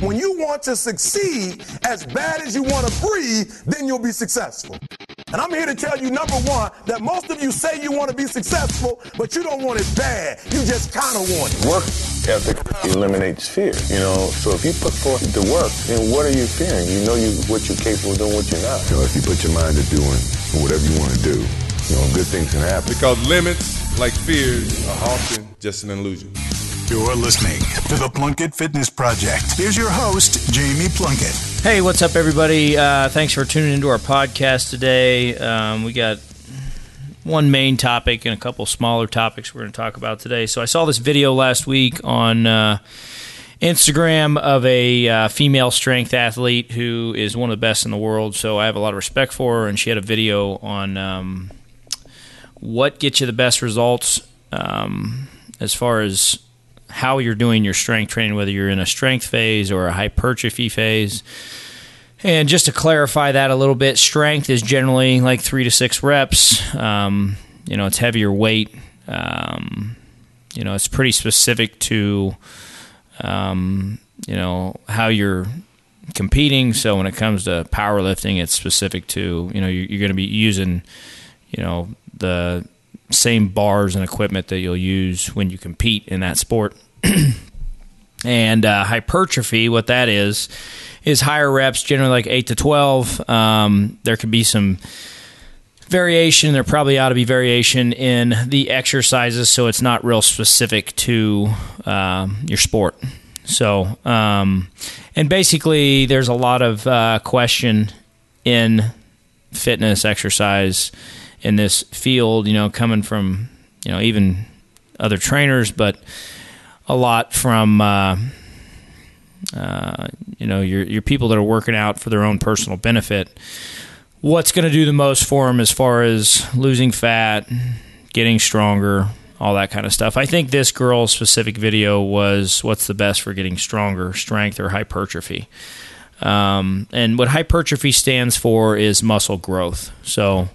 When you want to succeed as bad as you want to breathe, then you'll be successful. And I'm here to tell you, number one, that most of you say you want to be successful, but you don't want it bad. You just kind of want it. Work ethic eliminates fear, you know. So if you put forth the work, then what are you fearing? You know what you're capable of doing, what you're not. You know, if you put your mind to doing whatever you want to do, you know, good things can happen. Because limits, like fears, are often just an illusion. You're listening to the Plunkett Fitness Project. Here's your host, Jamie Plunkett. Hey, what's up, everybody? Thanks for tuning into our podcast today. We got one main topic and a couple smaller topics we're going to talk about today. So I saw this video last week on Instagram of a female strength athlete who is one of the best in the world. So I have a lot of respect for her, and she had a video on what gets you the best results as far as how you're doing your strength training, whether you're in a strength phase or a hypertrophy phase. And just to clarify that a little bit, strength is generally like 3 to 6 reps. You know, it's heavier weight. You know, it's pretty specific to, you know, how you're competing. So when it comes to powerlifting, it's specific to, you know, you're going to be using, you know, the same bars and equipment that you'll use when you compete in that sport. And hypertrophy, what that is higher reps, generally like 8 to 12. There could be some variation. There probably ought to be variation in the exercises, so it's not real specific to your sport. So, and basically there's a lot of question in fitness exercise in this field, you know, coming from, you know, even other trainers, but a lot from, you know, your people that are working out for their own personal benefit. What's going to do the most for them as far as losing fat, getting stronger, all that kind of stuff. I think this girl's specific video was what's the best for getting stronger, strength or hypertrophy. And what hypertrophy stands for is muscle growth. So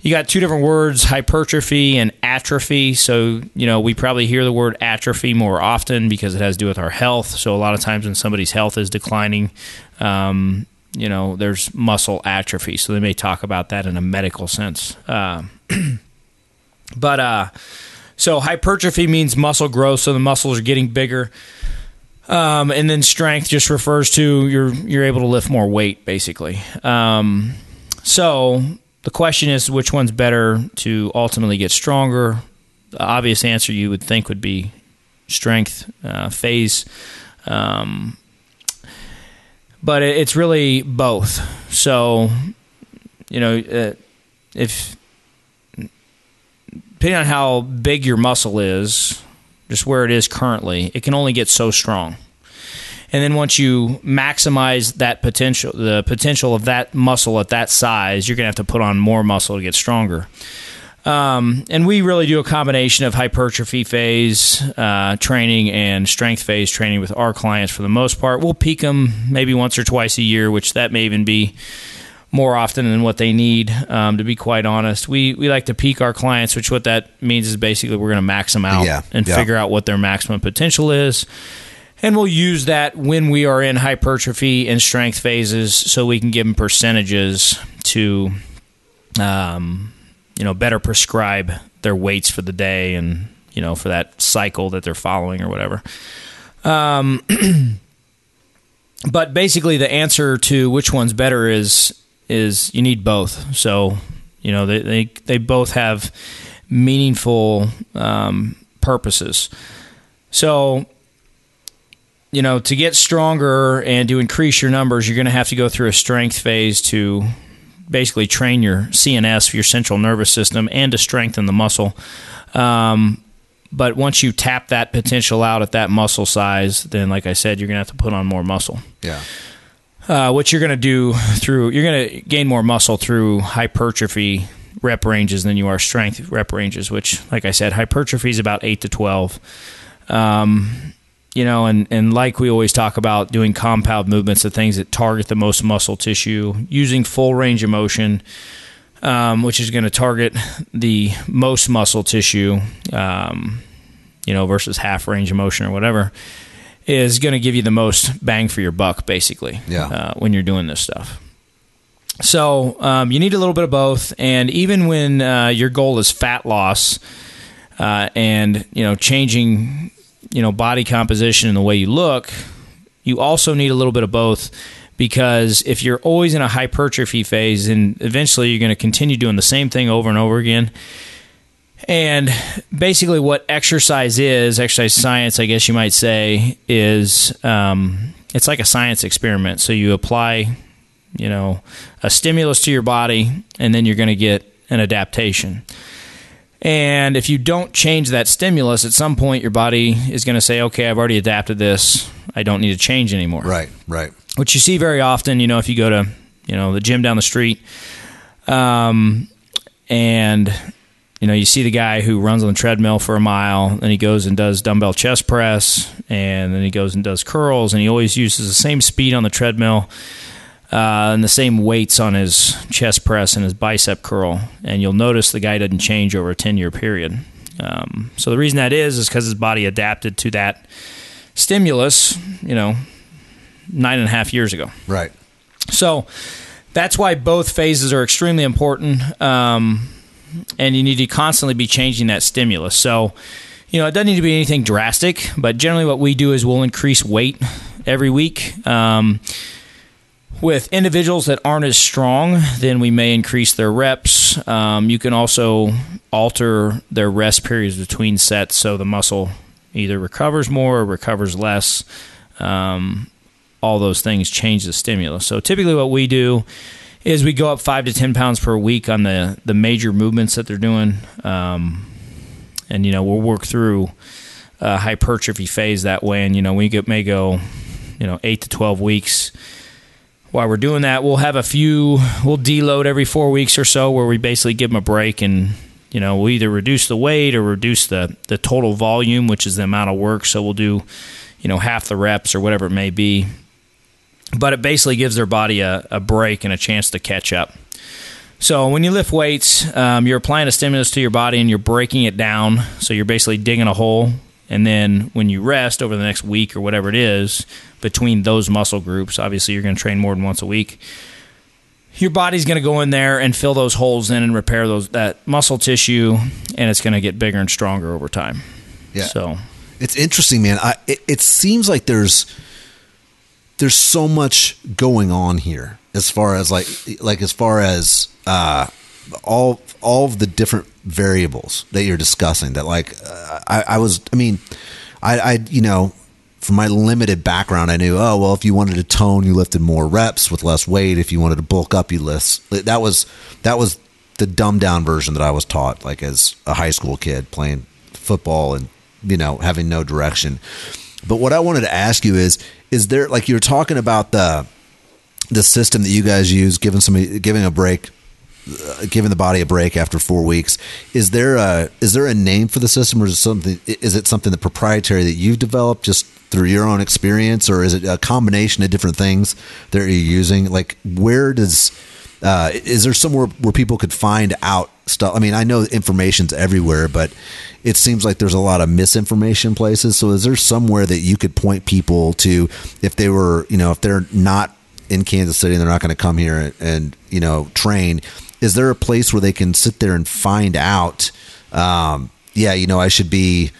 you got two different words, hypertrophy and atrophy. So, you know, we probably hear the word atrophy more often because it has to do with our health. So a lot of times when somebody's health is declining, you know, there's muscle atrophy. So they may talk about that in a medical sense. But so hypertrophy means muscle growth. So the muscles are getting bigger. And then strength just refers to you're able to lift more weight, basically. So the question is, which one's better to ultimately get stronger? The obvious answer you would think would be strength phase. But it's really both. So, you know, if depending on how big your muscle is, just where it is currently, it can only get so strong. And then once you maximize that potential, the potential of that muscle at that size, you're going to have to put on more muscle to get stronger. And we really do a combination of hypertrophy phase training and strength phase training with our clients for the most part. We'll peak them maybe once or twice a year, which that may even be more often than what they need, to be quite honest. We like to peak our clients, which what that means is basically we're going to max them out and figure out what their maximum potential is. And we'll use that when we are in hypertrophy and strength phases so we can give them percentages to, you know, better prescribe their weights for the day and, you know, for that cycle that they're following or whatever. But basically the answer to which one's better is you need both. So, you know, they both have meaningful purposes. So, you know, to get stronger and to increase your numbers, you're going to have to go through a strength phase to basically train your CNS, your central nervous system, and to strengthen the muscle. But once you tap that potential out at that muscle size, then, like I said, you're going to have to put on more muscle. Yeah. What you're going to do through, you're going to gain more muscle through hypertrophy rep ranges than you are strength rep ranges, which, like I said, hypertrophy is about 8 to 12. You know, and like we always talk about, doing compound movements, the things that target the most muscle tissue, using full range of motion, which is going to target the most muscle tissue, you know, versus half range of motion or whatever. is going to give you the most bang for your buck, basically, when you're doing this stuff. So you need a little bit of both. And even when your goal is fat loss and, you know, changing, you know, body composition and the way you look, you also need a little bit of both. Because if you're always in a hypertrophy phase, then eventually you're going to continue doing the same thing over and over again. And basically what exercise is, exercise science, I guess you might say, is it's like a science experiment. So you apply, you know, a stimulus to your body, and then you're going to get an adaptation. And if you don't change that stimulus, at some point your body is going to say, okay, I've already adapted this. I don't need to change anymore. Right, right. Which you see very often, you know, if you go to, you know, the gym down the street, and, you know, you see the guy who runs on the treadmill for a mile, then he goes and does dumbbell chest press, and then he goes and does curls, and he always uses the same speed on the treadmill and the same weights on his chest press and his bicep curl. And you'll notice the guy doesn't change over a 10-year period. So the reason that is because his body adapted to that stimulus, you know, 9.5 years ago. Right. So that's why both phases are extremely important. And you need to constantly be changing that stimulus. So, you know, it doesn't need to be anything drastic, but generally what we do is we'll increase weight every week. With individuals that aren't as strong, then we may increase their reps. You can also alter their rest periods between sets. So the muscle either recovers more or recovers less. All those things change the stimulus. So typically what we do is we go up 5 to 10 pounds per week on the major movements that they're doing. And, you know, we'll work through a hypertrophy phase that way. And, you know, we may go, you know, 8 to 12 weeks. While we're doing that, we'll have we'll deload every 4 weeks or so where we basically give them a break and, you know, we either reduce the weight or reduce the total volume, which is the amount of work. So we'll do, you know, half the reps or whatever it may be. But it basically gives their body a break and a chance to catch up. So when you lift weights, you're applying a stimulus to your body and you're breaking it down. So you're basically digging a hole. And then when you rest over the next week or whatever it is, between those muscle groups, obviously you're going to train more than once a week, your body's going to go in there and fill those holes in and repair that muscle tissue, and it's going to get bigger and stronger over time. Yeah. So it's interesting, man. It seems like there's so much going on here as far as all of the different variables that you're discussing that from my limited background, I knew, oh, well, if you wanted to tone, you lifted more reps with less weight. If you wanted to bulk up, you lift. That was the dumbed down version that I was taught, like as a high school kid playing football and, you know, having no direction. But what I wanted to ask you is there, like you're talking about the system that you guys use, giving the body a break after 4 weeks. Is there a name for the system, or is it something that proprietary that you've developed just through your own experience, or is it a combination of different things that you're using? Like, where does is there somewhere where people could find out stuff? I mean, I know information's everywhere, but it seems like there's a lot of misinformation places. So is there somewhere that you could point people to if they were, you know, if they're not in Kansas City and they're not going to come here and, you know, train? Is there a place where they can sit there and find out, you know, I should be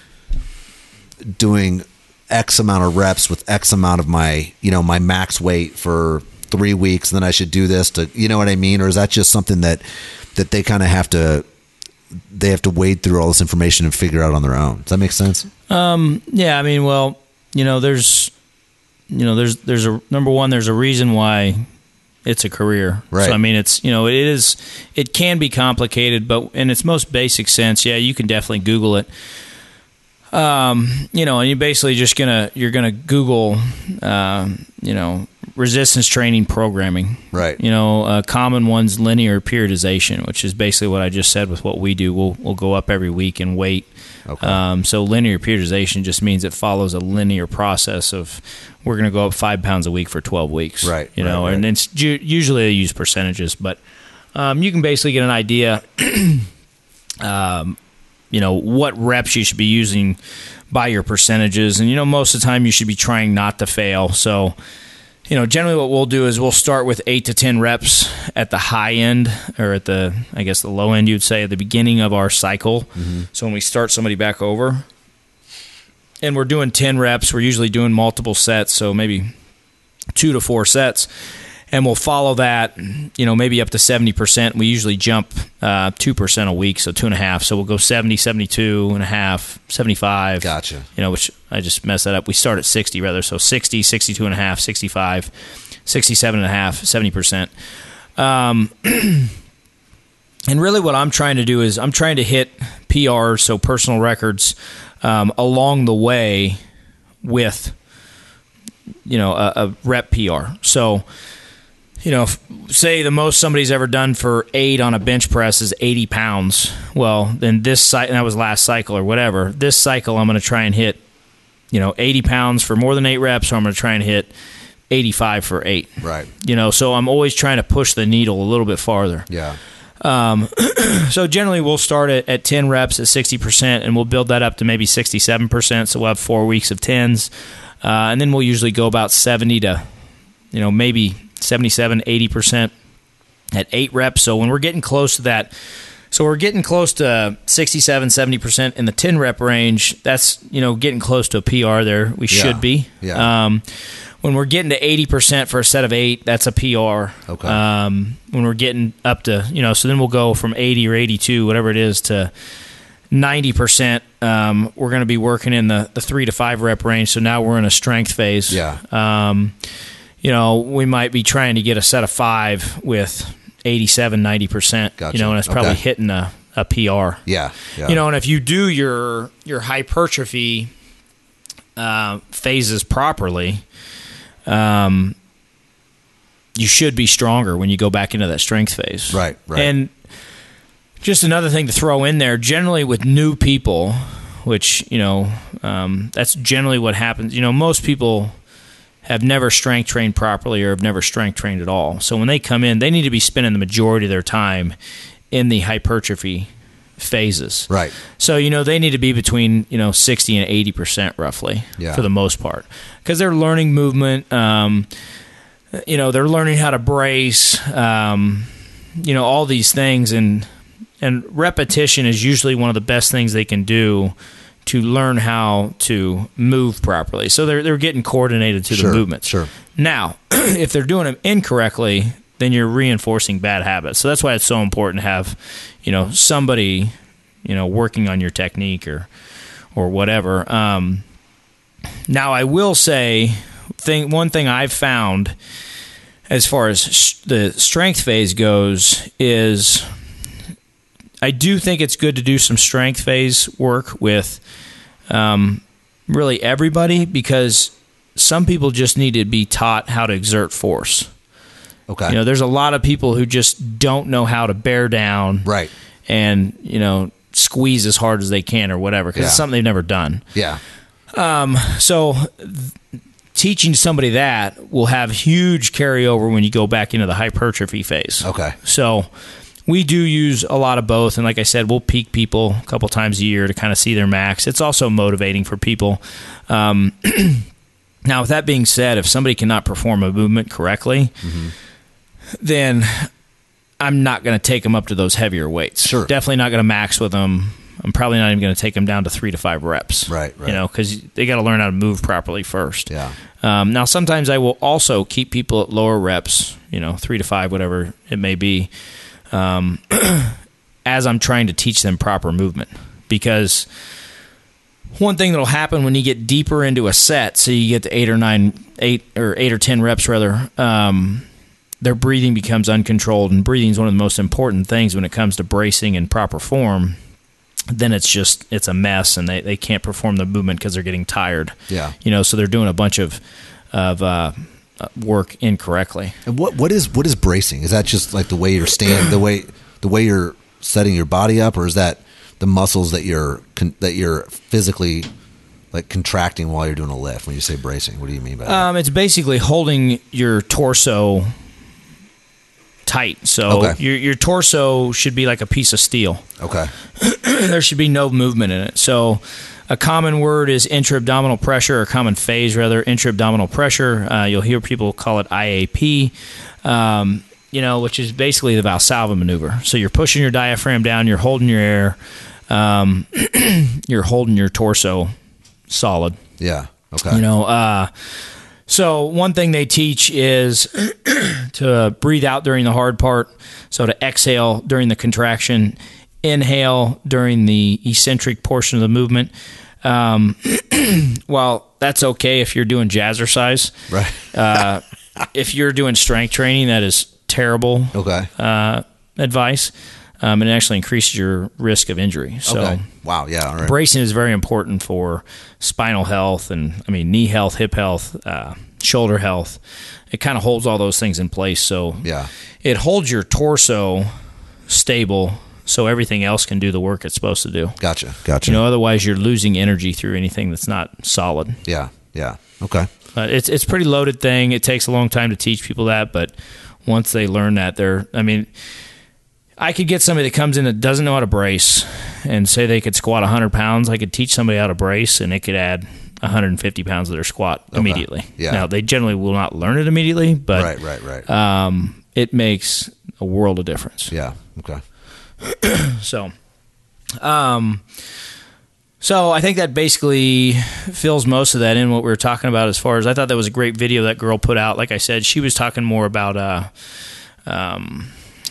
doing X amount of reps with X amount of my, you know, my max weight for 3 weeks, and then I should do this to, you know what I mean? Or is that just something that they kind of have to wade through all this information and figure out on their own? Does that make sense? Yeah. I mean, well, you know, there's a reason why it's a career. Right. So, I mean, it's, you know, it can be complicated, but in its most basic sense, yeah, you can definitely Google it. You know, and you're basically just you're going to Google, you know, resistance training programming. Right. You know, common one's linear periodization, which is basically what I just said with what we do. We'll go up every week and wait. Okay. So linear periodization just means it follows a linear process of we're going to go up 5 pounds a week for 12 weeks. Right. You know, right. And it's usually I use percentages, but you can basically get an idea, you know, what reps you should be using by your percentages. And, you know, most of the time you should be trying not to fail. So, you know, generally what we'll do is we'll start with 8 to 10 reps at the high end, or at the, I guess the low end, you'd say, at the beginning of our cycle. Mm-hmm. So when we start somebody back over and we're doing 10 reps, we're usually doing multiple sets, so maybe 2 to 4 sets. And we'll follow that, you know, maybe up to 70%. We usually jump 2% a week, so 2.5. So we'll go 70, 72.5, 75. Gotcha. You know, which I just messed that up. We start at 60 rather. So 60, 62.5, 65, 67.5, 70%. And really what I'm trying to do is I'm trying to hit PRs, so personal records, along the way with, you know, a rep PR. So, you know, say the most somebody's ever done for 8 on a bench press is 80 pounds. Well, then this cycle, and that was last cycle or whatever, this cycle I'm going to try and hit, you know, 80 pounds for more than 8 reps, or I'm going to try and hit 85 for 8. Right. You know, so I'm always trying to push the needle a little bit farther. Yeah. So generally we'll start at 10 reps at 60%, and we'll build that up to maybe 67%. So we'll have 4 weeks of 10s. And then we'll usually go about 70 to, you know, maybe 77, 80% at 8 reps. So when we're getting close to that, so we're getting close to 67, 70% in the 10 rep range. That's, you know, getting close to a PR there. We should be. Yeah. When we're getting to 80% for a set of 8, that's a PR. Okay. When we're getting up to, you know, so then we'll go from 80 or 82, whatever it is, to 90%. We're going to be working in the 3 to 5 rep range. So now we're in a strength phase. Yeah. You know, we might be trying to get a set of 5 with 87, 90%, gotcha. You know, and it's probably hitting a PR. Yeah, yeah. You know, and if you do your hypertrophy phases properly, you should be stronger when you go back into that strength phase. Right, right. And just another thing to throw in there, generally with new people, which, you know, that's generally what happens. You know, most people have never strength trained properly or have never strength trained at all. So when they come in, they need to be spending the majority of their time in the hypertrophy phases. Right. So, you know, they need to be between, you know, 60 and 80% roughly for the most part, because they're learning movement. You know, they're learning how to brace, you know, all these things. And repetition is usually one of the best things they can do to learn how to move properly. So they're getting coordinated to the movements. Sure. Now, if they're doing them incorrectly, then you're reinforcing bad habits. So that's why it's so important to have, you know, somebody, you know, working on your technique or whatever. Now, I will say one thing I've found as far as the strength phase goes is, I do think it's good to do some strength phase work with really everybody, because some people just need to be taught how to exert force. Okay. You know, there's a lot of people who just don't know how to bear down, right, and, you know, squeeze as hard as they can or whatever, because it's something they've never done. Yeah. So teaching somebody that will have huge carryover when you go back into the hypertrophy phase. Okay. So we do use a lot of both, and like I said, we'll peak people a couple times a year to kind of see their max. It's also motivating for people. Now, with that being said, if somebody cannot perform a movement correctly, then I'm not going to take them up to those heavier weights. Sure. Definitely not going to max with them. I'm probably not even going to take them down to 3 to 5 reps. Right, right. You know, because they got to learn how to move properly first. Yeah. Now, sometimes I will also keep people at lower reps, you know, 3 to 5, whatever it may be, as I'm trying to teach them proper movement. Because one thing that'll happen when you get deeper into a set, so you get to 8 or 10 reps rather, their breathing becomes uncontrolled, and breathing is one of the most important things when it comes to bracing and proper form. Then it's a mess, and they can't perform the movement because they're getting tired. Yeah. You know, so they're doing a bunch of work incorrectly. And what is bracing? Is that just like the way you're standing, the way you're setting your body up, or is that the muscles that you're physically like contracting while you're doing a lift? When you say bracing, what do you mean by that? It's basically holding your torso tight. So your torso should be like a piece of steel. Okay. There should be no movement in it. So A common word is intra-abdominal pressure, or common phase, rather, intra-abdominal pressure. You'll hear people call it IAP, which is basically the Valsalva maneuver. So you're pushing your diaphragm down, you're holding your air, you're holding your torso solid. Yeah, okay. So one thing they teach is to breathe out during the hard part, so to exhale during the contraction, inhale during the eccentric portion of the movement. Well, that's okay if you're doing jazzercise. Right. If you're doing strength training, that is terrible advice. And it actually increases your risk of injury. So, okay. Wow, yeah. All right. Bracing is very important for spinal health and, knee health, hip health, shoulder health. It kind of holds all those things in place. So yeah, it holds your torso stable so everything else can do the work it's supposed to do. Gotcha. Otherwise you're losing energy through anything that's not solid. Yeah. Okay. It's a pretty loaded thing. It takes a long time to teach people that, but once they learn that, I could get somebody that comes in that doesn't know how to brace and say they could squat 100 pounds. I could teach somebody how to brace, and it could add 150 pounds to their squat immediately. Yeah. Now, they generally will not learn it immediately, but right. It makes a world of difference. Yeah, okay. So I think that basically fills most of that in what we were talking about as far as I thought that was a great video that girl put out. Like I said, she was talking more about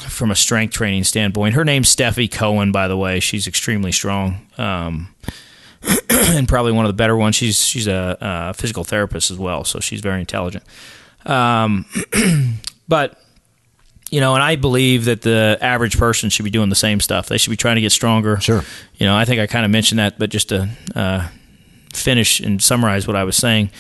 from a strength training standpoint. Her name's Steffi Cohen, by the way. She's extremely strong and probably one of the better ones. She's a physical therapist as well, so she's very intelligent. But, and I believe that the average person should be doing the same stuff. They should be trying to get stronger. Sure. I think I kind of mentioned that, but just to finish and summarize what I was saying,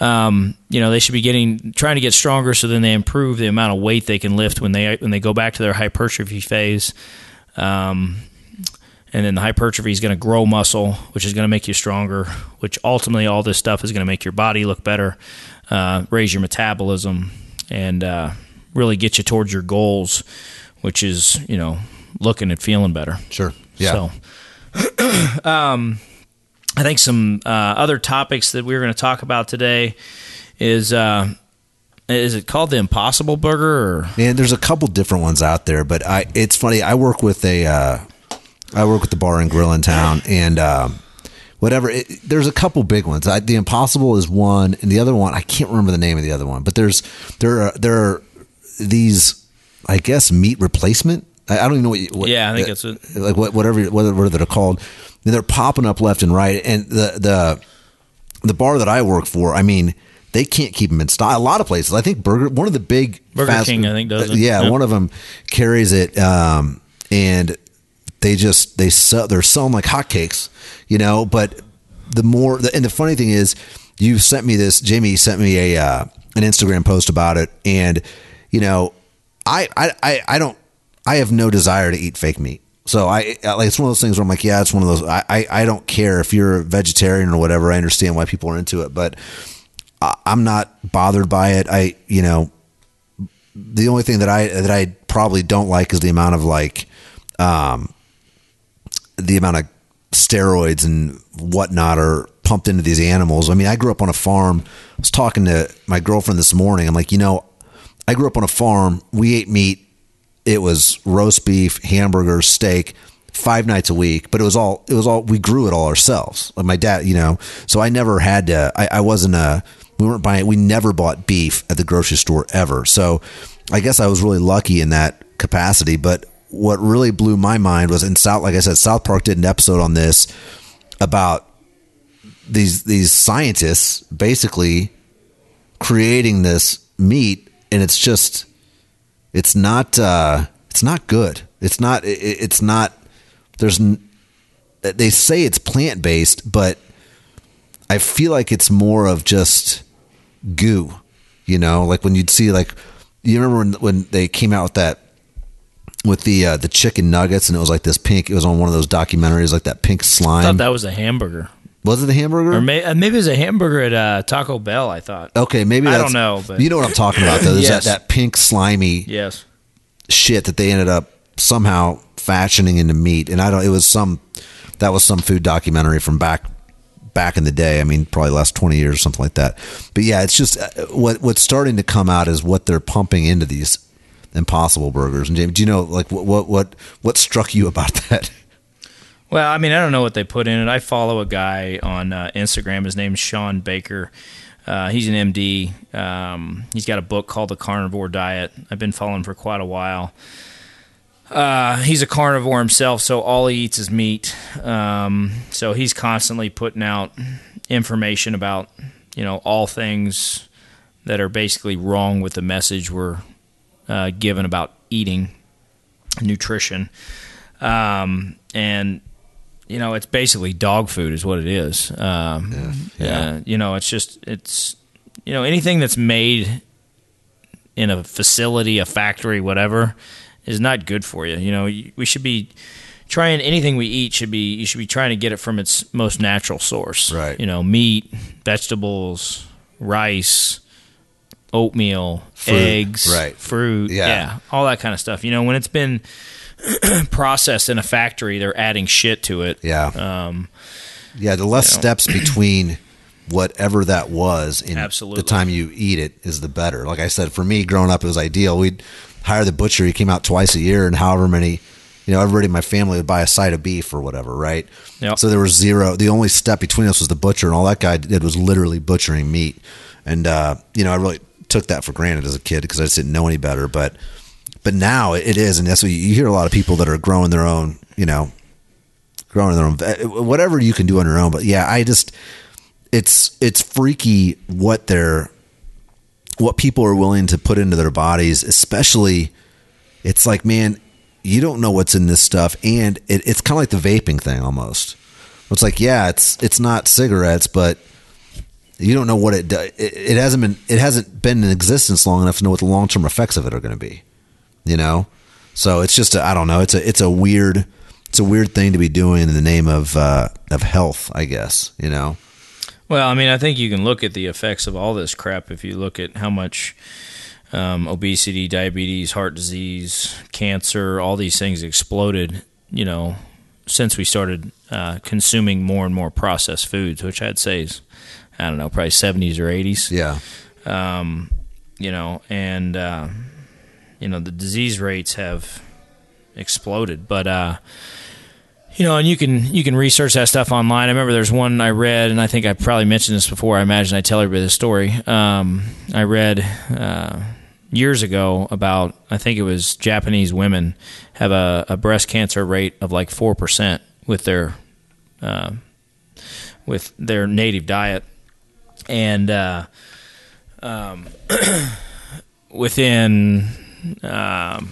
they should be trying to get stronger, so then they improve the amount of weight they can lift when they go back to their hypertrophy phase. And then the hypertrophy is going to grow muscle, which is going to make you stronger, which ultimately all this stuff is going to make your body look better, raise your metabolism, and really get you towards your goals, which is, looking and feeling better. Sure. Yeah. So, I think some other topics that we were going to talk about today is it called the Impossible Burger? Yeah, there's a couple different ones out there, but it's funny. I work with the bar and grill in town, and there's a couple big ones. The Impossible is one, and the other one I can't remember the name of the other one. But there are these, I guess, meat replacement. I don't even know what yeah, I think that's it. Like whatever they're called. And they're popping up left and right. And the bar that I work for, they can't keep them in stock. A lot of places. I think Burger King, I think, does it. Yeah, one of them carries it. And they're selling like hotcakes, But the funny thing is, you sent me this. Jamie sent me an Instagram post about it, and I have no desire to eat fake meat. So it's one of those things where I'm like, yeah, it's one of those. I don't care if you're a vegetarian or whatever. I understand why people are into it, but I'm not bothered by it. The only thing that I probably don't like is the amount of the amount of steroids and whatnot are pumped into these animals. I grew up on a farm. I was talking to my girlfriend this morning. I'm like, I grew up on a farm. We ate meat. It was roast beef, hamburgers, steak, 5 nights a week, but we grew it all ourselves. Like my dad, so I never had to, we never bought beef at the grocery store ever. So I guess I was really lucky in that capacity. But what really blew my mind was South Park did an episode on this about these scientists basically creating this meat, and it's just, it's not good. They say it's plant-based, but I feel like it's more of just goo, like when you'd see, you remember when they came out with that, with the chicken nuggets, and it was like this pink, it was on one of those documentaries, like that pink slime. I thought that was a hamburger. Was it the hamburger? Or maybe it was a hamburger at Taco Bell, I thought. Okay, maybe that's... I don't know. But. You know what I'm talking about, though. There's yes. that pink, slimy shit that they ended up somehow fashioning into meat. And I don't... That was some food documentary from back back in the day. I mean, probably last 20 years, something like that. But yeah, it's just what's starting to come out is what they're pumping into these Impossible Burgers. And James, do you know, like, what struck you about that? Well, I mean, I don't know what they put in it. I follow a guy on Instagram. His name's Sean Baker. He's an MD. He's got a book called The Carnivore Diet. I've been following for quite a while. He's a carnivore himself, so all he eats is meat. So he's constantly putting out information about, you know, all things that are basically wrong with the message we're given about eating, nutrition. And, you know, it's basically dog food is what it is. You know, it's just, it's, you know, anything that's made in a facility, a factory, whatever, is not good for you. You know, we should be trying, anything we eat should be, you should be trying to get it from its most natural source. Right. You know, meat, vegetables, rice, oatmeal, fruit, eggs, right, fruit, yeah, all that kind of stuff. You know, when it's been processed in a factory, they're adding shit to it. Yeah. The less steps between whatever that was and the time you eat it is the better. Like I said, for me growing up, it was ideal. We'd hire the butcher. He came out twice a year, and however many, you know, everybody in my family would buy a side of beef or whatever, right? Yep. So there was zero. The only step between us was the butcher, and all that guy did was literally butchering meat. And, you know, I really took that for granted as a kid because I just didn't know any better, but now it is, and that's what you hear a lot of people that are growing their own, you know, whatever you can do on your own. But yeah, I just, it's freaky what people are willing to put into their bodies, especially. It's like, man, you don't know what's in this stuff. And it's kind of like the vaping thing almost. It's like, yeah, it's not cigarettes, but you don't know what it does. It hasn't been in existence long enough to know what the long-term effects of it are going to be. You know, so it's just I don't know. It's a weird thing to be doing in the name of health, I guess. You know. Well, I mean, I think you can look at the effects of all this crap if you look at how much obesity, diabetes, heart disease, cancer, all these things exploded. You know, since we started consuming more and more processed foods, which I'd say is, I don't know, probably 70s or 80s. Yeah. You know, and. You know, the disease rates have exploded, but, you know, and you can research that stuff online. I remember there's one I read, and I think I probably mentioned this before. I imagine I tell everybody this story. I read years ago about, I think it was Japanese women have a breast cancer rate of like 4% with their native diet. And within... I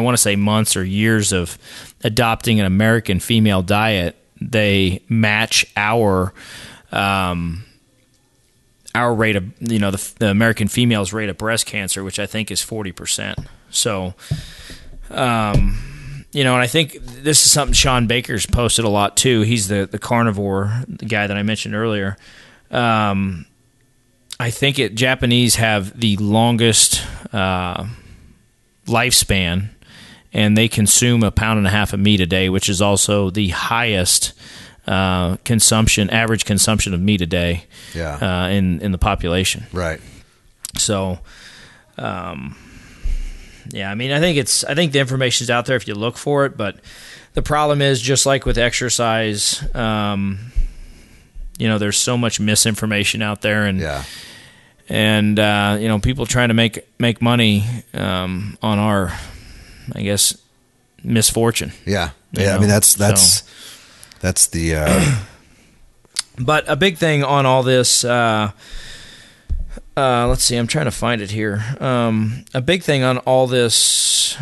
want to say months or years of adopting an American female diet, they match our rate of, you know, the American female's rate of breast cancer, which I think is 40%. So, you know, and I think this is something Sean Baker's posted a lot too. He's the carnivore, the guy that I mentioned earlier. I think Japanese have the longest, lifespan, and they consume 1.5 pounds of meat a day, which is also the highest average consumption of meat a day in the population. Right. So, yeah, I mean, I think the information's out there if you look for it, but the problem is, just like with exercise, you know, there's so much misinformation out there, and yeah. And, you know, people trying to make money on our, I guess, misfortune. Yeah. Yeah. I mean, that's the... But a big thing on all this... let's see. I'm trying to find it here. A big thing on all this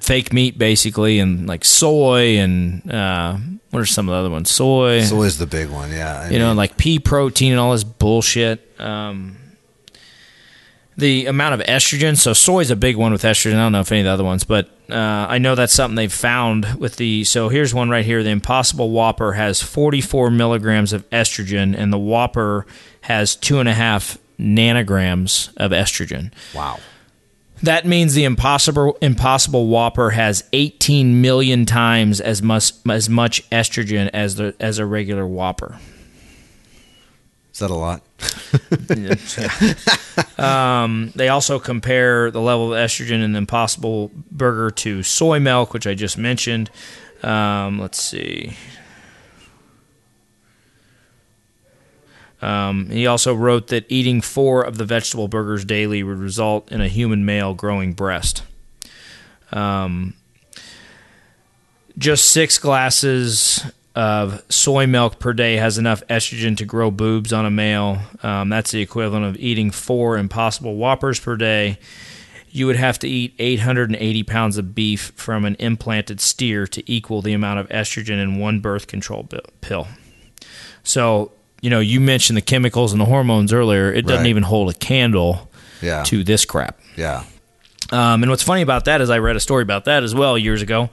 fake meat, basically, and like soy and... what are some of the other ones? Soy. Soy is the big one, yeah. I mean, like pea protein and all this bullshit. The amount of estrogen. So soy is a big one with estrogen. I don't know if any of the other ones, but I know that's something they've found with the... So here's one right here. The Impossible Whopper has 44 milligrams of estrogen, and the Whopper has 2.5 nanograms of estrogen. Wow. That means the Impossible Whopper has 18 million times as much estrogen as a regular Whopper. Is that a lot? They also compare the level of estrogen in the Impossible Burger to soy milk, which I just mentioned. Let's see. He also wrote that eating 4 of the vegetable burgers daily would result in a human male growing breast. Just 6 glasses of soy milk per day has enough estrogen to grow boobs on a male. That's the equivalent of eating 4 Impossible Whoppers per day. You would have to eat 880 pounds of beef from an implanted steer to equal the amount of estrogen in 1 birth control pill. So... you know, you mentioned the chemicals and the hormones earlier. It doesn't even hold a candle to this crap. Yeah. And what's funny about that is I read a story about that as well years ago.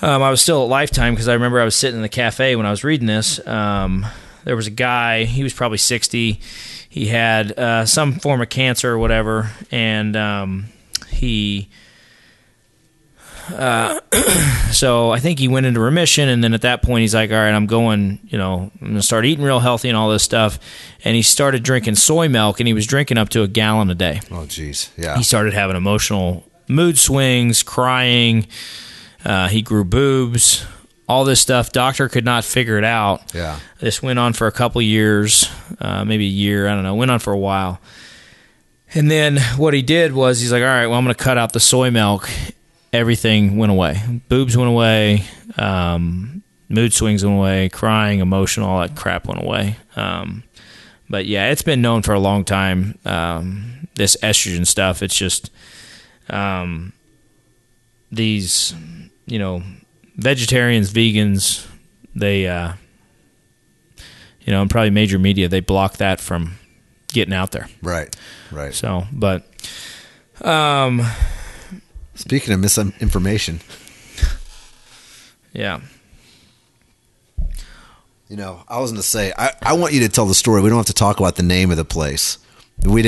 I was still at Lifetime because I remember I was sitting in the cafe when I was reading this. There was a guy, he was probably 60. He had some form of cancer or whatever, and he... so I think he went into remission, and then at that point he's like, all right, I'm going to start eating real healthy and all this stuff. And he started drinking soy milk, and he was drinking up to a gallon a day. Oh, geez. Yeah. He started having emotional mood swings, crying. He grew boobs, all this stuff. Doctor could not figure it out. Yeah. This went on for a couple years, maybe a year. I don't know. Went on for a while. And then what he did was he's like, all right, well, I'm going to cut out the soy milk. Everything went away. Boobs went away. Mood swings went away. Crying, emotional, all that crap went away. But yeah, it's been known for a long time. This estrogen stuff, it's just these, vegetarians, vegans, they, and probably major media, they block that from getting out there. Right. So, but... speaking of misinformation. Yeah. I was going to say, I want you to tell the story. We don't have to talk about the name of the place. We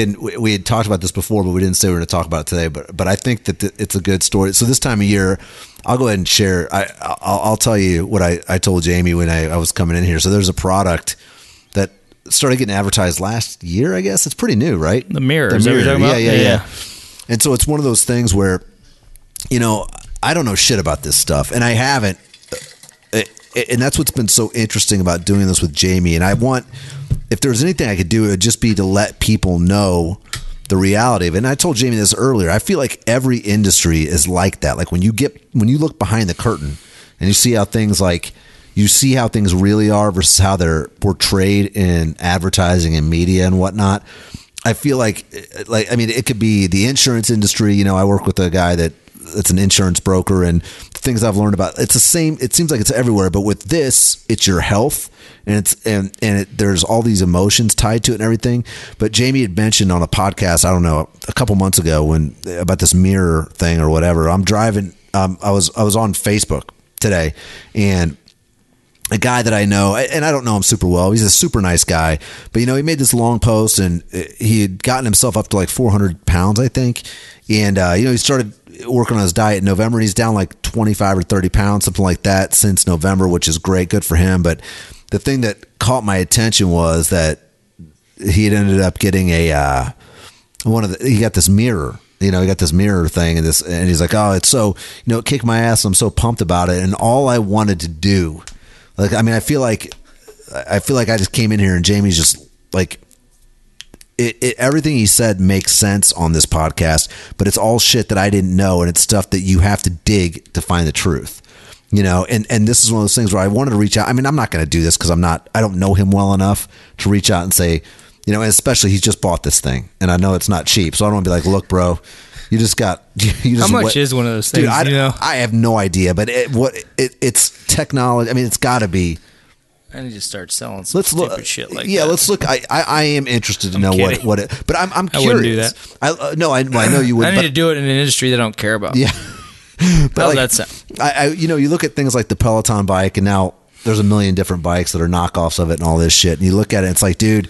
had talked about this before, but we didn't say we were going to talk about it today. But I think that it's a good story. So this time of year, I'll go ahead and share. I'll tell you what I told Jamie when I was coming in here. So there's a product that started getting advertised last year, I guess. It's pretty new, right? The mirror. The mirror. Is that what you're talking about? Yeah. And so it's one of those things where... I don't know shit about this stuff, and I haven't. And that's what's been so interesting about doing this with Jamie. And I want, if there was anything I could do, it would just be to let people know the reality of it. And I told Jamie this earlier. I feel like every industry is like that. Like when you look behind the curtain and you see how things really are versus how they're portrayed in advertising and media and whatnot. I feel like it could be the insurance industry. I work with a guy that's an insurance broker, and things I've learned about, it's the same. It seems like it's everywhere, but with this, it's your health, and there's all these emotions tied to it and everything. But Jamie had mentioned on a podcast, I don't know, a couple months ago about this mirror thing or whatever. I'm driving. I was on Facebook today, and a guy that I know, and I don't know him super well. He's a super nice guy, but he made this long post, and he had gotten himself up to 400 pounds, I think. And, he started working on his diet in November, and he's down 25 or 30 pounds, something like that, since November, which is great. Good for him. But the thing that caught my attention was that he had ended up getting he got this mirror. He got this mirror thing, and he's like, oh, it's so, it kicked my ass. I'm so pumped about it. And all I wanted to do, I feel like I just came in here, and Jamie's just everything he said makes sense on this podcast, but it's all shit that I didn't know, and it's stuff that you have to dig to find the truth. And this is one of those things where I wanted to reach out. I mean, I'm not going to do this because I don't know him well enough to reach out and say, and especially he's just bought this thing, and I know it's not cheap, so I don't want to be like, look, bro, how much is one of those things? Dude, I have no idea, but it's technology. I mean, it's got to be. I need to start selling some stupid shit like that. Yeah, let's look. I am interested to know what it. But I'm curious. I wouldn't do that. I know you would. I need to do it in an industry they don't care about. Yeah, but that's. You look at things like the Peloton bike, and now there's a million different bikes that are knockoffs of it, and all this shit. And you look at it, and it's like, dude,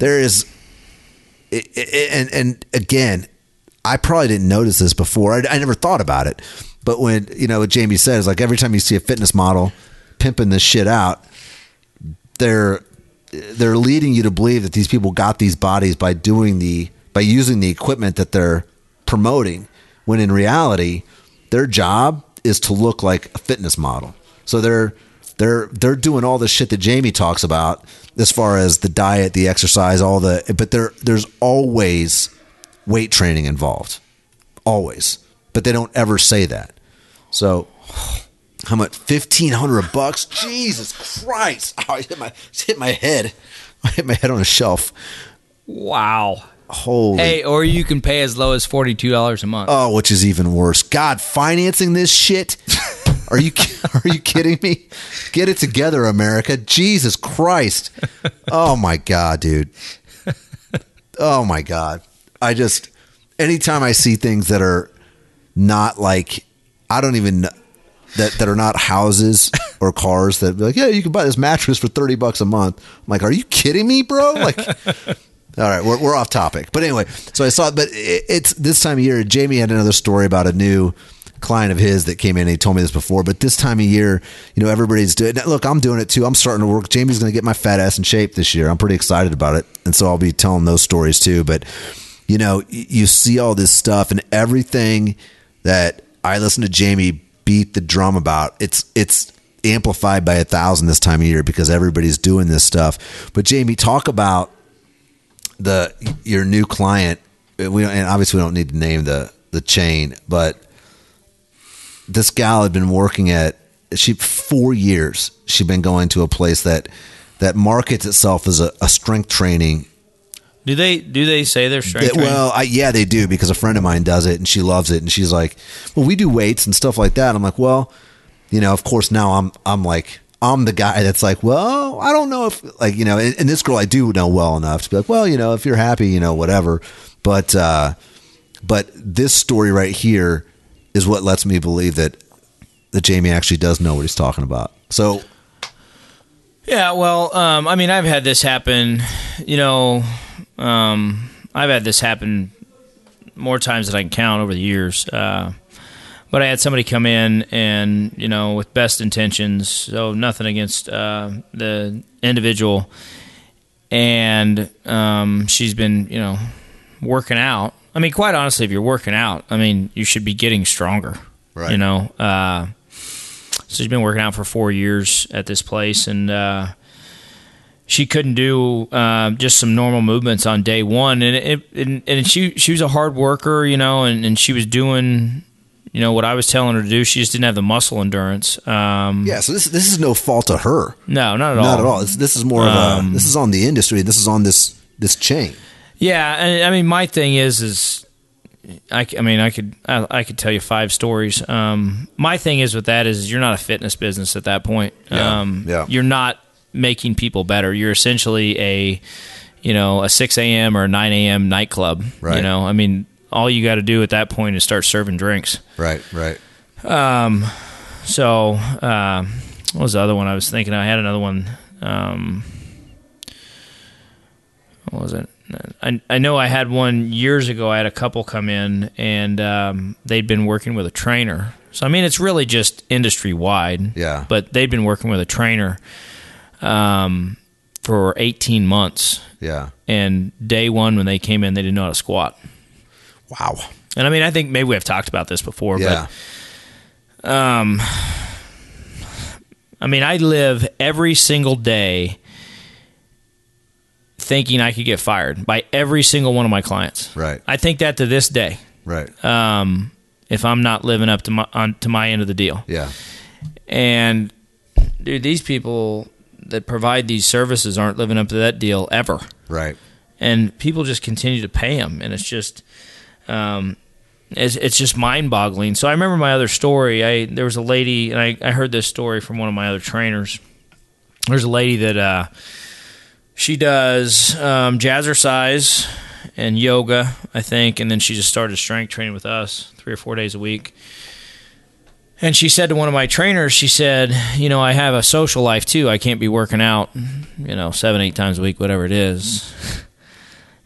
there is, and again. I probably didn't notice this before. I never thought about it. But when, you know, what Jamie said is like every time you see a fitness model pimping this shit out, they're leading you to believe that these people got these bodies by doing by using the equipment that they're promoting, when in reality, their job is to look like a fitness model. So they're doing all the shit that Jamie talks about as far as the diet, the exercise, but there's always weight training involved, always, but they don't ever say that. So how much? $1,500 bucks? Jesus Christ. Oh, I hit my head. I hit my head on a shelf. Wow. Holy. Hey, or you can pay as low as $42 a month. Oh, which is even worse. God, financing this shit. Are you kidding me? Get it together, America. Jesus Christ. Oh my God, dude. Oh my God. Anytime I see things that are not like, I don't even know, that are not houses or cars that be like, yeah, you can buy this mattress for $30 a month. I'm like, are you kidding me, bro? Like, all right, we're off topic. But anyway, so I saw it, but it's this time of year. Jamie had another story about a new client of his that came in, and he told me this before, but this time of year, you know, everybody's doing it. Look, I'm doing it too. I'm starting to work. Jamie's going to get my fat ass in shape this year. I'm pretty excited about it. And so I'll be telling those stories too. But you know, you see all this stuff, and everything that I listen to Jamie beat the drum about, it's amplified by 1,000 this time of year because everybody's doing this stuff. But Jamie, talk about your new client. And obviously we don't need to name the chain, but this gal had been working at 4 years. She'd been going to a place that markets itself as a strength training. Do they say they're strength training? Well, yeah, they do, because a friend of mine does it and she loves it, and she's like, "Well, we do weights and stuff like that." I'm like, "Well, you know, of course now I'm like I'm the guy that's like, well, I don't know if like, you know," and this girl I do know well enough to be like, "Well, you know, if you're happy, you know, whatever." But this story right here is what lets me believe that Jamie actually does know what he's talking about. So yeah, well, I mean, I've had this happen, you know. I've had this happen more times than I can count over the years. But I had somebody come in and, you know, with best intentions, so nothing against the individual. And she's been, you know, working out. I mean, quite honestly, if you're working out, I mean, you should be getting stronger, right? You know. So she's been working out for 4 years at this place, and she couldn't do just some normal movements on day one, and she was a hard worker, you know, and she was doing, you know, what I was telling her to do. She just didn't have the muscle endurance. Yeah, so this is no fault of her. No, not at all. Not at all. This is more of this is on the industry. This is on this chain. Yeah, and I mean, my thing is I could tell you 5 stories. My thing is with that is you're not a fitness business at that point. Yeah, yeah. You're not making people better. You're essentially a 6 a.m. or 9 a.m. nightclub. Right. You know, I mean, all you got to do at that point is start serving drinks. Right. So what was the other one I was thinking? I had another one. What was it? I know I had one years ago. I had a couple come in, and they'd been working with a trainer. So, I mean, it's really just industry-wide. Yeah. But they'd been working with a trainer for 18 months. Yeah. And day one, when they came in, they didn't know how to squat. Wow. And I mean, I think maybe we have talked about this before, yeah, but, I mean, I live every single day thinking I could get fired by every single one of my clients. Right. I think that to this day. Right. If I'm not living up to my end of the deal. Yeah. And dude, these people that provide these services aren't living up to that deal ever. Right. And people just continue to pay them. And it's just, it's just mind boggling. So I remember my other story. There was a lady, and I heard this story from one of my other trainers. There's a lady that, she does, jazzercise and yoga, I think. And then she just started strength training with us 3 or 4 days a week. And she said to one of my trainers, she said, "You know, I have a social life too. I can't be working out, you know, 7, 8 times a week, whatever it is."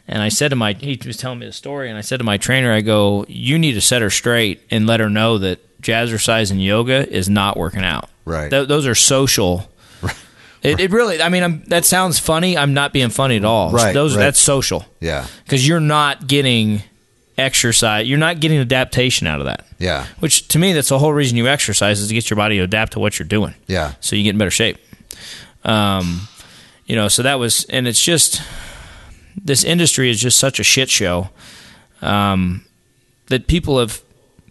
And I said to my, he was telling me the story, and I said to my trainer, I go, you need to set her straight and let her know that jazzercise and yoga is not working out. Right. Those are social. Right. It really, I mean, that sounds funny. I'm not being funny at all. Right. That's social. Yeah. Because you're not getting exercise. You're not getting adaptation out of that. Yeah. Which to me, that's the whole reason you exercise is to get your body to adapt to what you're doing. Yeah. So you get in better shape. So that was, and it's just, this industry is just such a shit show that people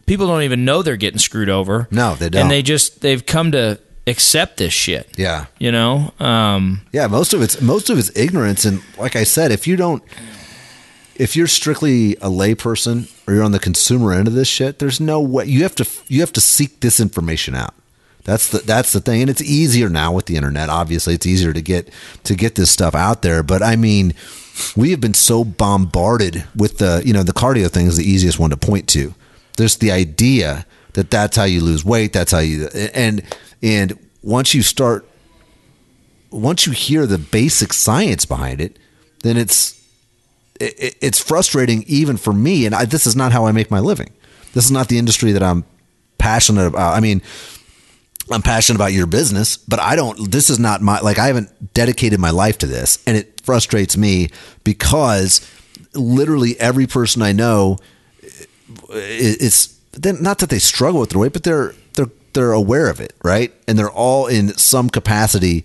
don't even know they're getting screwed over. No, they don't. And they've come to accept this shit. Yeah. You know? Yeah. Most of it's ignorance. And like I said, if you're strictly a layperson or you're on the consumer end of this shit, there's no way. You have to seek this information out. That's the thing. And it's easier now with the internet. Obviously it's easier to get this stuff out there. But I mean, we have been so bombarded with the cardio thing is the easiest one to point to. There's the idea that that's how you lose weight. That's how you, and once you hear the basic science behind it, then it's frustrating even for me. And this is not how I make my living. This is not the industry that I'm passionate about. I mean, I'm passionate about your business, but this is not I haven't dedicated my life to this, and it frustrates me because literally every person I know, it's not that they struggle with their weight, but they're aware of it, right? And they're all in some capacity.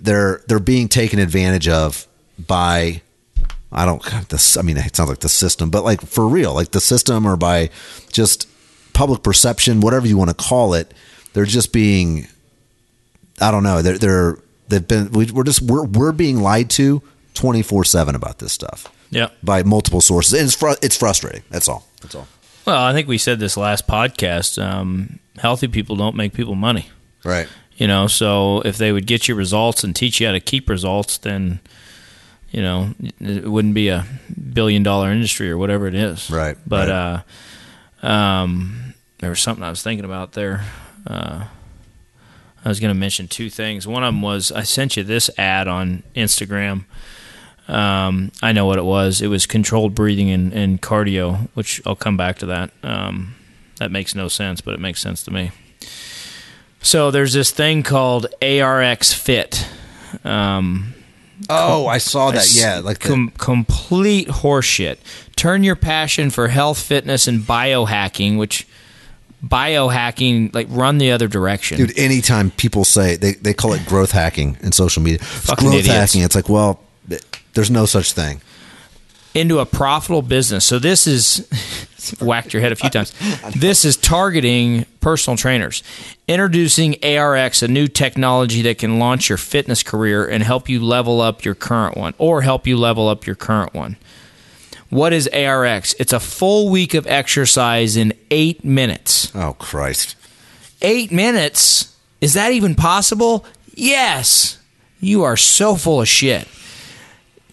They're being taken advantage of by, it sounds like the system, but like for real, like the system or by just public perception, whatever you want to call it. They're just being, we're being lied to 24/7 about this stuff. Yeah. By multiple sources. And it's frustrating. That's all. Well, I think we said this last podcast, healthy people don't make people money. Right. So if they would get you results and teach you how to keep results, then, it wouldn't be a billion-dollar industry or whatever it is. Right. But there was something I was thinking about there. I was going to mention two things. One of them was I sent you this ad on Instagram. I know what it was. It was controlled breathing and cardio, which I'll come back to that. That makes no sense, but it makes sense to me. So there's this thing called ARX Fit. I saw that. Yeah, like complete horseshit. Turn your passion for health, fitness, and biohacking, which... biohacking, like, run the other direction. Dude, anytime people say, they call it growth hacking in social media. Fucking growth idiots. Hacking. It's like, well, there's no such thing. Into a profitable business. So this is, whacked your head a few times. This is targeting personal trainers. Introducing ARX, a new technology that can launch your fitness career and help you level up your current one. What is ARX? It's a full week of exercise in 8 minutes. Oh, Christ. 8 minutes? Is that even possible? Yes. You are so full of shit.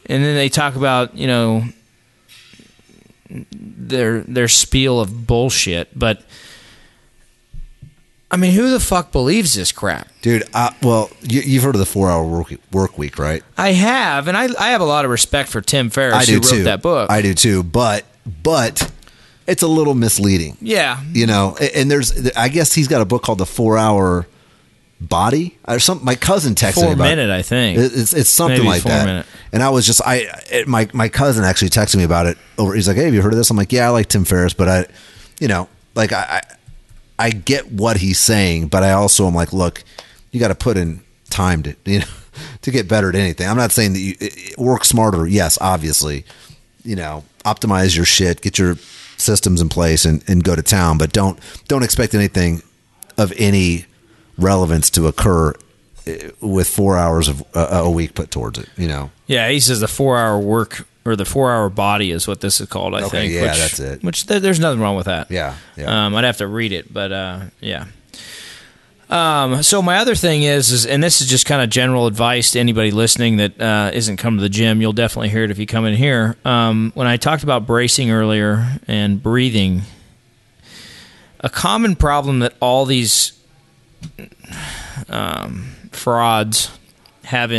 And then they talk about, their spiel of bullshit. But, I mean, who the fuck believes this crap? Dude, you've heard of the 4-Hour Work Week, right? I have, and I have a lot of respect for Tim Ferriss, who wrote that book. I do too, but it's a little misleading. Yeah. And I guess he's got a book called The 4-Hour Body or something. My cousin texted me about it. 4 minute, I think. It's something maybe like that. Minute. And I was just, my cousin actually texted me about it. He's like, hey, have you heard of this? I'm like, yeah, I like Tim Ferriss, but I get what he's saying, but I also am like, look, you got to put in time to get better at anything. I'm not saying that you work smarter. Yes, obviously, optimize your shit, get your systems in place and go to town, but don't expect anything of any relevance to occur with 4 hours of a week put towards it, Yeah. He says the 4-hour work or the 4-hour body is what this is called, I think. Yeah, that's it. Which there's nothing wrong with that. Yeah. I'd have to read it, but yeah. So my other thing is, and this is just kind of general advice to anybody listening that isn't come to the gym. You'll definitely hear it if you come in here. When I talked about bracing earlier and breathing, a common problem that all these frauds have,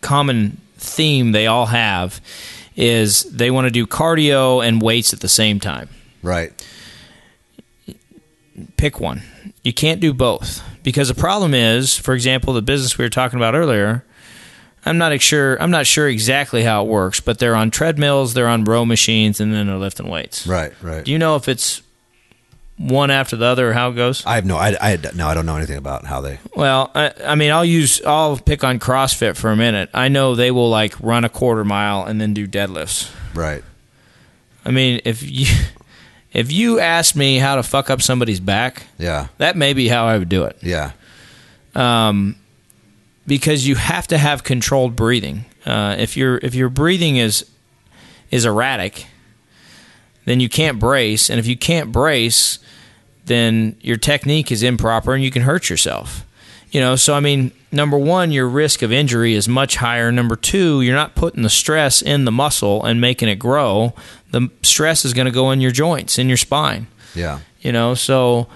common theme they all have is they want to do cardio and weights at the same time. Right. Pick one. You can't do both. Because the problem is, for example, the business we were talking about earlier, I'm not sure exactly how it works, but they're on treadmills, they're on row machines, and then they're lifting weights. Right, right. Do you know if it's one after the other or how it goes? I don't know anything about how they... Well, I'll pick on CrossFit for a minute. I know they will like run a quarter mile and then do deadlifts. Right. I mean, if you asked me how to fuck up somebody's back, yeah, that may be how I would do it. Yeah. Because you have to have controlled breathing. If your breathing is erratic, then you can't brace, and if you can't brace, then your technique is improper and you can hurt yourself. You know, so I mean, number one, your risk of injury is much higher. Number two, you're not putting the stress in the muscle and making it grow. The stress is going to go in your joints, in your spine. Yeah. You know, so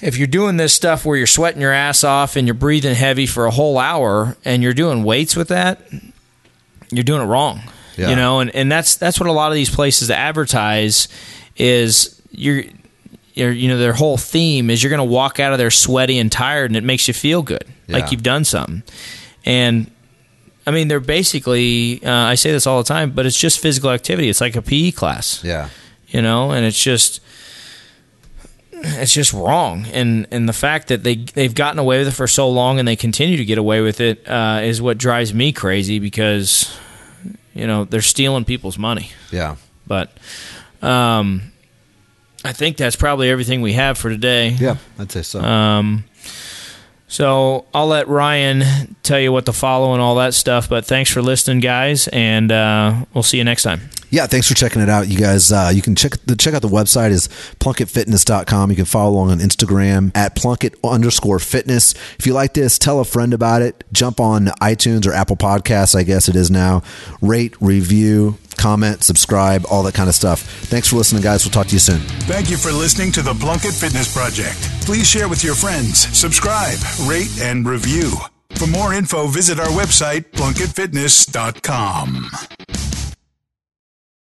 if you're doing this stuff where you're sweating your ass off and you're breathing heavy for a whole hour and you're doing weights with that, you're doing it wrong. Yeah. You know, and that's what a lot of these places advertise is their whole theme is you're going to walk out of there sweaty and tired and it makes you feel good, yeah, like you've done something. And I mean, they're basically, I say this all the time, but it's just physical activity. It's like a PE class. Yeah. You know, and it's just wrong, and the fact that they've gotten away with it for so long and they continue to get away with it is what drives me crazy, because you know they're stealing people's money. Yeah, but I think that's probably everything we have for today. Yeah, I'd say so. So I'll let Ryan tell you what to follow and all that stuff, but thanks for listening, guys, and we'll see you next time. Yeah, thanks for checking it out, you guys. You can check out the website is plunkettfitness.com. You can follow along on Instagram at @Plunkett_fitness. If you like this, tell a friend about it. Jump on iTunes or Apple Podcasts, I guess it is now. Rate, review, comment, subscribe, all that kind of stuff. Thanks for listening, guys. We'll talk to you soon. Thank you for listening to the Plunkett Fitness Project. Please share with your friends, subscribe, rate, and review. For more info, visit our website, plunkettfitness.com.